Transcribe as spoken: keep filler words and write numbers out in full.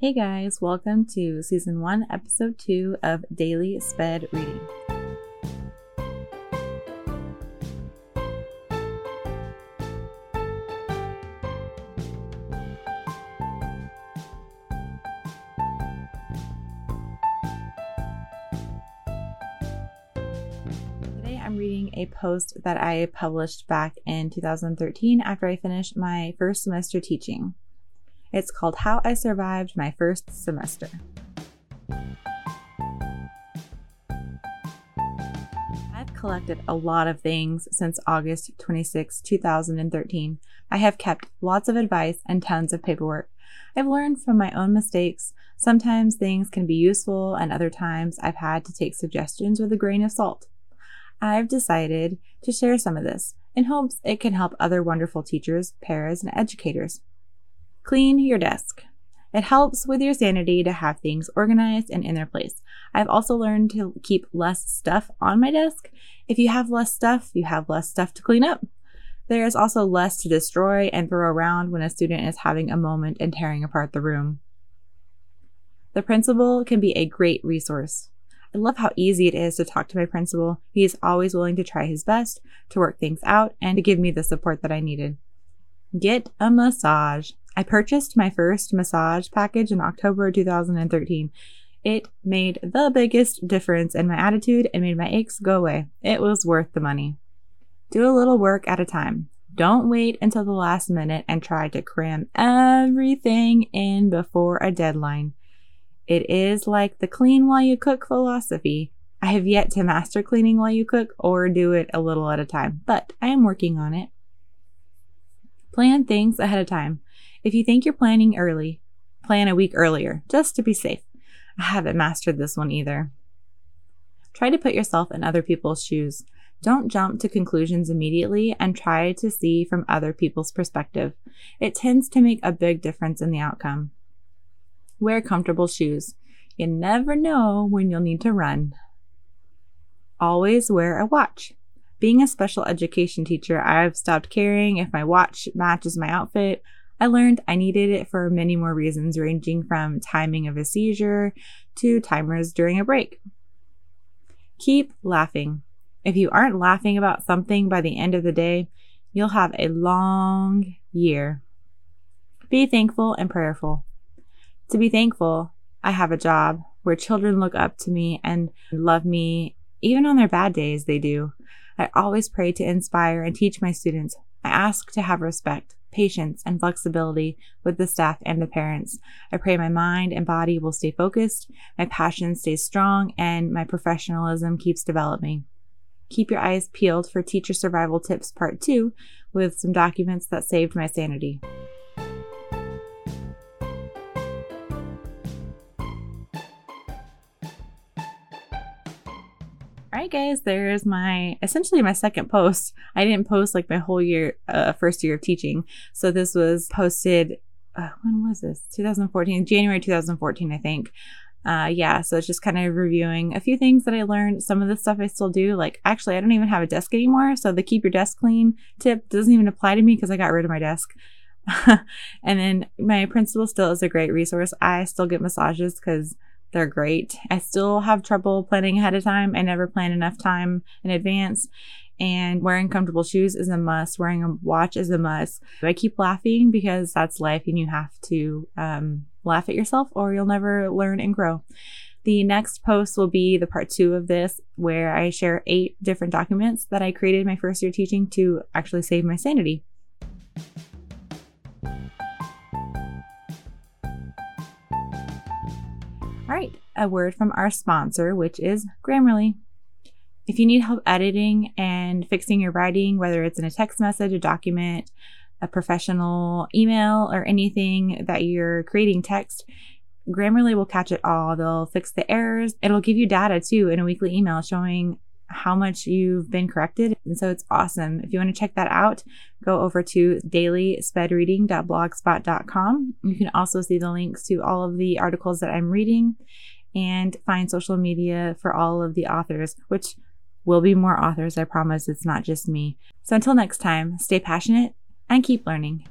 Hey guys, welcome to Season one, Episode two of Daily Sped Reading. Today I'm reading a post that I published back in two thousand thirteen after I finished my first semester teaching. It's called How I Survived My First Semester. I've collected a lot of things since August twenty-sixth, two thousand thirteen. I have kept lots of advice and tons of paperwork. I've learned from my own mistakes. Sometimes things can be useful, and other times I've had to take suggestions with a grain of salt. I've decided to share some of this in hopes it can help other wonderful teachers, parents, and educators. Clean your desk. It helps with your sanity to have things organized and in their place. I've also learned to keep less stuff on my desk. If you have less stuff, you have less stuff to clean up. There is also less to destroy and throw around when a student is having a moment and tearing apart the room. The principal can be a great resource. I love how easy it is to talk to my principal. He is always willing to try his best to work things out and to give me the support that I needed. Get a massage. I purchased my first massage package in October two thousand thirteen. It made the biggest difference in my attitude and made my aches go away. It was worth the money. Do a little work at a time. Don't wait until the last minute and try to cram everything in before a deadline. It is like the clean while you cook philosophy. I have yet to master cleaning while you cook or do it a little at a time, but I am working on it. Plan things ahead of time. If you think you're planning early, plan a week earlier, just to be safe. I haven't mastered this one either. Try to put yourself in other people's shoes. Don't jump to conclusions immediately and try to see from other people's perspective. It tends to make a big difference in the outcome. Wear comfortable shoes. You never know when you'll need to run. Always wear a watch. Being a special education teacher, I've stopped caring if my watch matches my outfit. I learned I needed it for many more reasons, ranging from timing of a seizure to timers during a break. Keep laughing. If you aren't laughing about something by the end of the day, you'll have a long year. Be thankful and prayerful. To be thankful, I have a job where children look up to me and love me. Even on their bad days, they do. I always pray to inspire and teach my students. I ask to have respect, patience, and flexibility with the staff and the parents. I pray my mind and body will stay focused, my passion stays strong, and my professionalism keeps developing. Keep your eyes peeled for Teacher Survival Tips Part two with some documents that saved my sanity. Alright guys, there's my, essentially my second post. I didn't post like my whole year, uh, first year of teaching. So this was posted, uh, when was this? twenty fourteen, January two thousand fourteen, I think. Uh, yeah, so it's just kind of reviewing a few things that I learned. Some of the stuff I still do, like actually I don't even have a desk anymore. So the keep your desk clean tip doesn't even apply to me because I got rid of my desk. And then my principal still is a great resource. I still get massages because they're great. I still have trouble planning ahead of time. I never plan enough time in advance. And wearing comfortable shoes is a must. Wearing a watch is a must. I keep laughing because that's life and you have to um, laugh at yourself or you'll never learn and grow. The next post will be the part two of this where I share eight different documents that I created my first year teaching to actually save my sanity. All right, a word from our sponsor, which is Grammarly. If you need help editing and fixing your writing, whether it's in a text message, a document, a professional email, or anything that you're creating text, Grammarly will catch it all. They'll fix the errors. It'll give you data too in a weekly email showing how much you've been corrected. And so it's awesome. If you want to check that out, go over to daily sped reading dot blogspot dot com. You can also see the links to all of the articles that I'm reading and find social media for all of the authors, which will be more authors. I promise it's not just me. So until next time, stay passionate and keep learning.